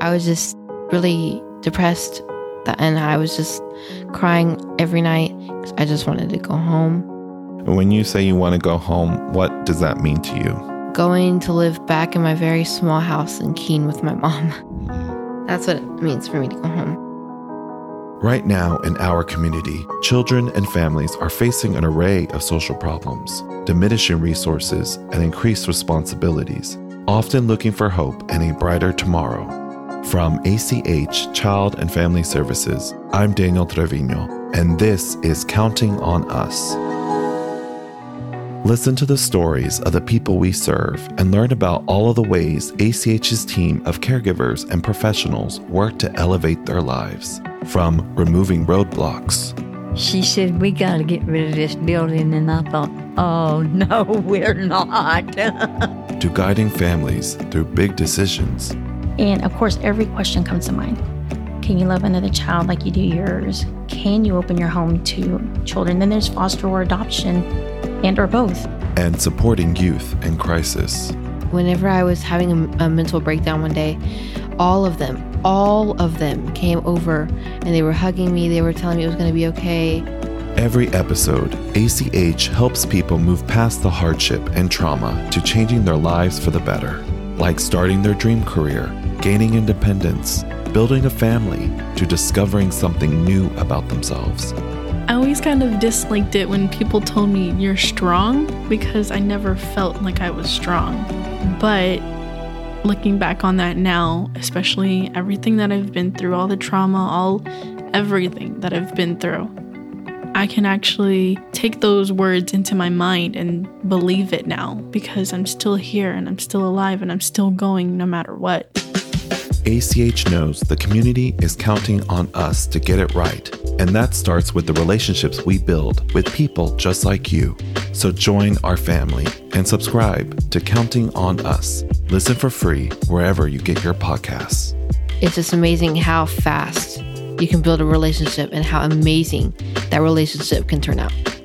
I was just really depressed, and I was just crying every night because I just wanted to go home. When you say you want to go home, what does that mean to you? Going to live back in my very small house in Keene with my mom. That's what it means for me to go home. Right now in our community, children and families are facing an array of social problems, diminishing resources, and increased responsibilities, often looking for hope and a brighter tomorrow. From ACH Child and Family Services, I'm Daniel Treviño, and this is Counting on Us. Listen to the stories of the people we serve and learn about all of the ways ACH's team of caregivers and professionals work to elevate their lives. From removing roadblocks. She said, "We got to get rid of this building." And I thought, oh, no, we're not. To guiding families through big decisions. And, of course, every question comes to mind. Can you love another child like you do yours? Can you open your home to children? Then there's foster or adoption. And or both. And supporting youth in crisis. Whenever I was having a mental breakdown one day, all of them came over and they were hugging me. They were telling me it was going to be okay. Every episode, ACH helps people move past the hardship and trauma to changing their lives for the better. Like starting their dream career, gaining independence, building a family, to discovering something new about themselves. I always kind of disliked it when people told me you're strong, because I never felt like I was strong. But looking back on that now, especially everything that I've been through, all the trauma, everything that I've been through, I can actually take those words into my mind and believe it now, because I'm still here and I'm still alive and I'm still going no matter what. ACH knows the community is counting on us to get it right. And that starts with the relationships we build with people just like you. So join our family and subscribe to Counting on Us. Listen for free wherever you get your podcasts. It's just amazing how fast you can build a relationship and how amazing that relationship can turn out.